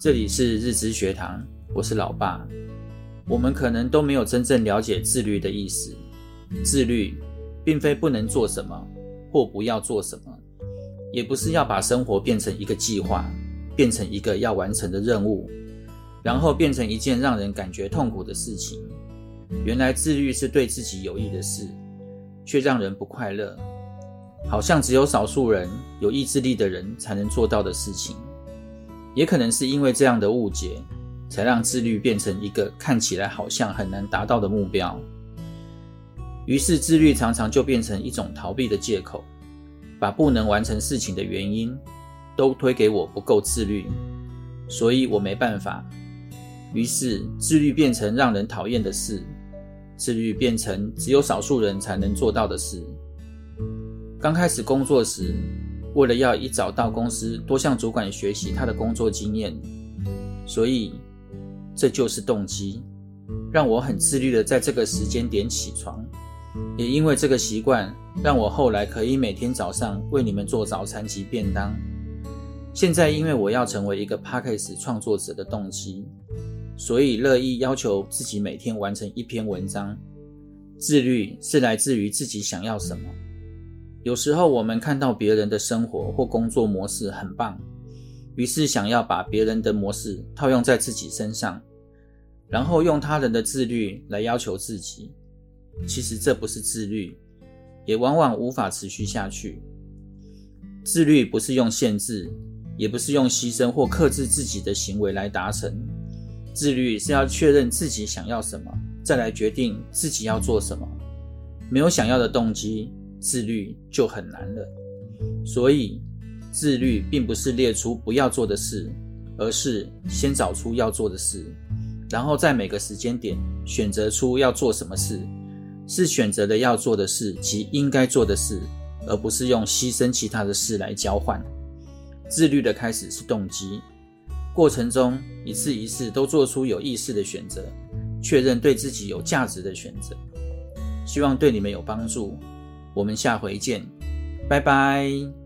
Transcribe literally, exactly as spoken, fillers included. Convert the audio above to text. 这里是日知学堂，我是老爸。我们可能都没有真正了解自律的意思。自律并非不能做什么或不要做什么，也不是要把生活变成一个计划，变成一个要完成的任务，然后变成一件让人感觉痛苦的事情。原来自律是对自己有益的事，却让人不快乐，好像只有少数人有意志力的人才能做到的事情。也可能是因为这样的误解，才让自律变成一个看起来好像很难达到的目标。于是自律常常就变成一种逃避的借口，把不能完成事情的原因都推给我不够自律，所以我没办法。于是自律变成让人讨厌的事，自律变成只有少数人才能做到的事。刚开始工作时，为了要一早到公司多向主管学习他的工作经验，所以这就是动机，让我很自律的在这个时间点起床。也因为这个习惯，让我后来可以每天早上为你们做早餐及便当。现在因为我要成为一个 Podcast 创作者的动机，所以乐意要求自己每天完成一篇文章。自律是来自于自己想要什么。有时候我们看到别人的生活或工作模式很棒，于是想要把别人的模式套用在自己身上，然后用他人的自律来要求自己。其实这不是自律，也往往无法持续下去。自律不是用限制，也不是用牺牲或克制自己的行为来达成。自律是要确认自己想要什么，再来决定自己要做什么。没有想要的动机，自律就很难了。所以自律并不是列出不要做的事，而是先找出要做的事，然后在每个时间点选择出要做什么事，是选择了要做的事及应该做的事，而不是用牺牲其他的事来交换。自律的开始是动机，过程中一次一次都做出有意识的选择，确认对自己有价值的选择。希望对你们有帮助，我们下回见，拜拜。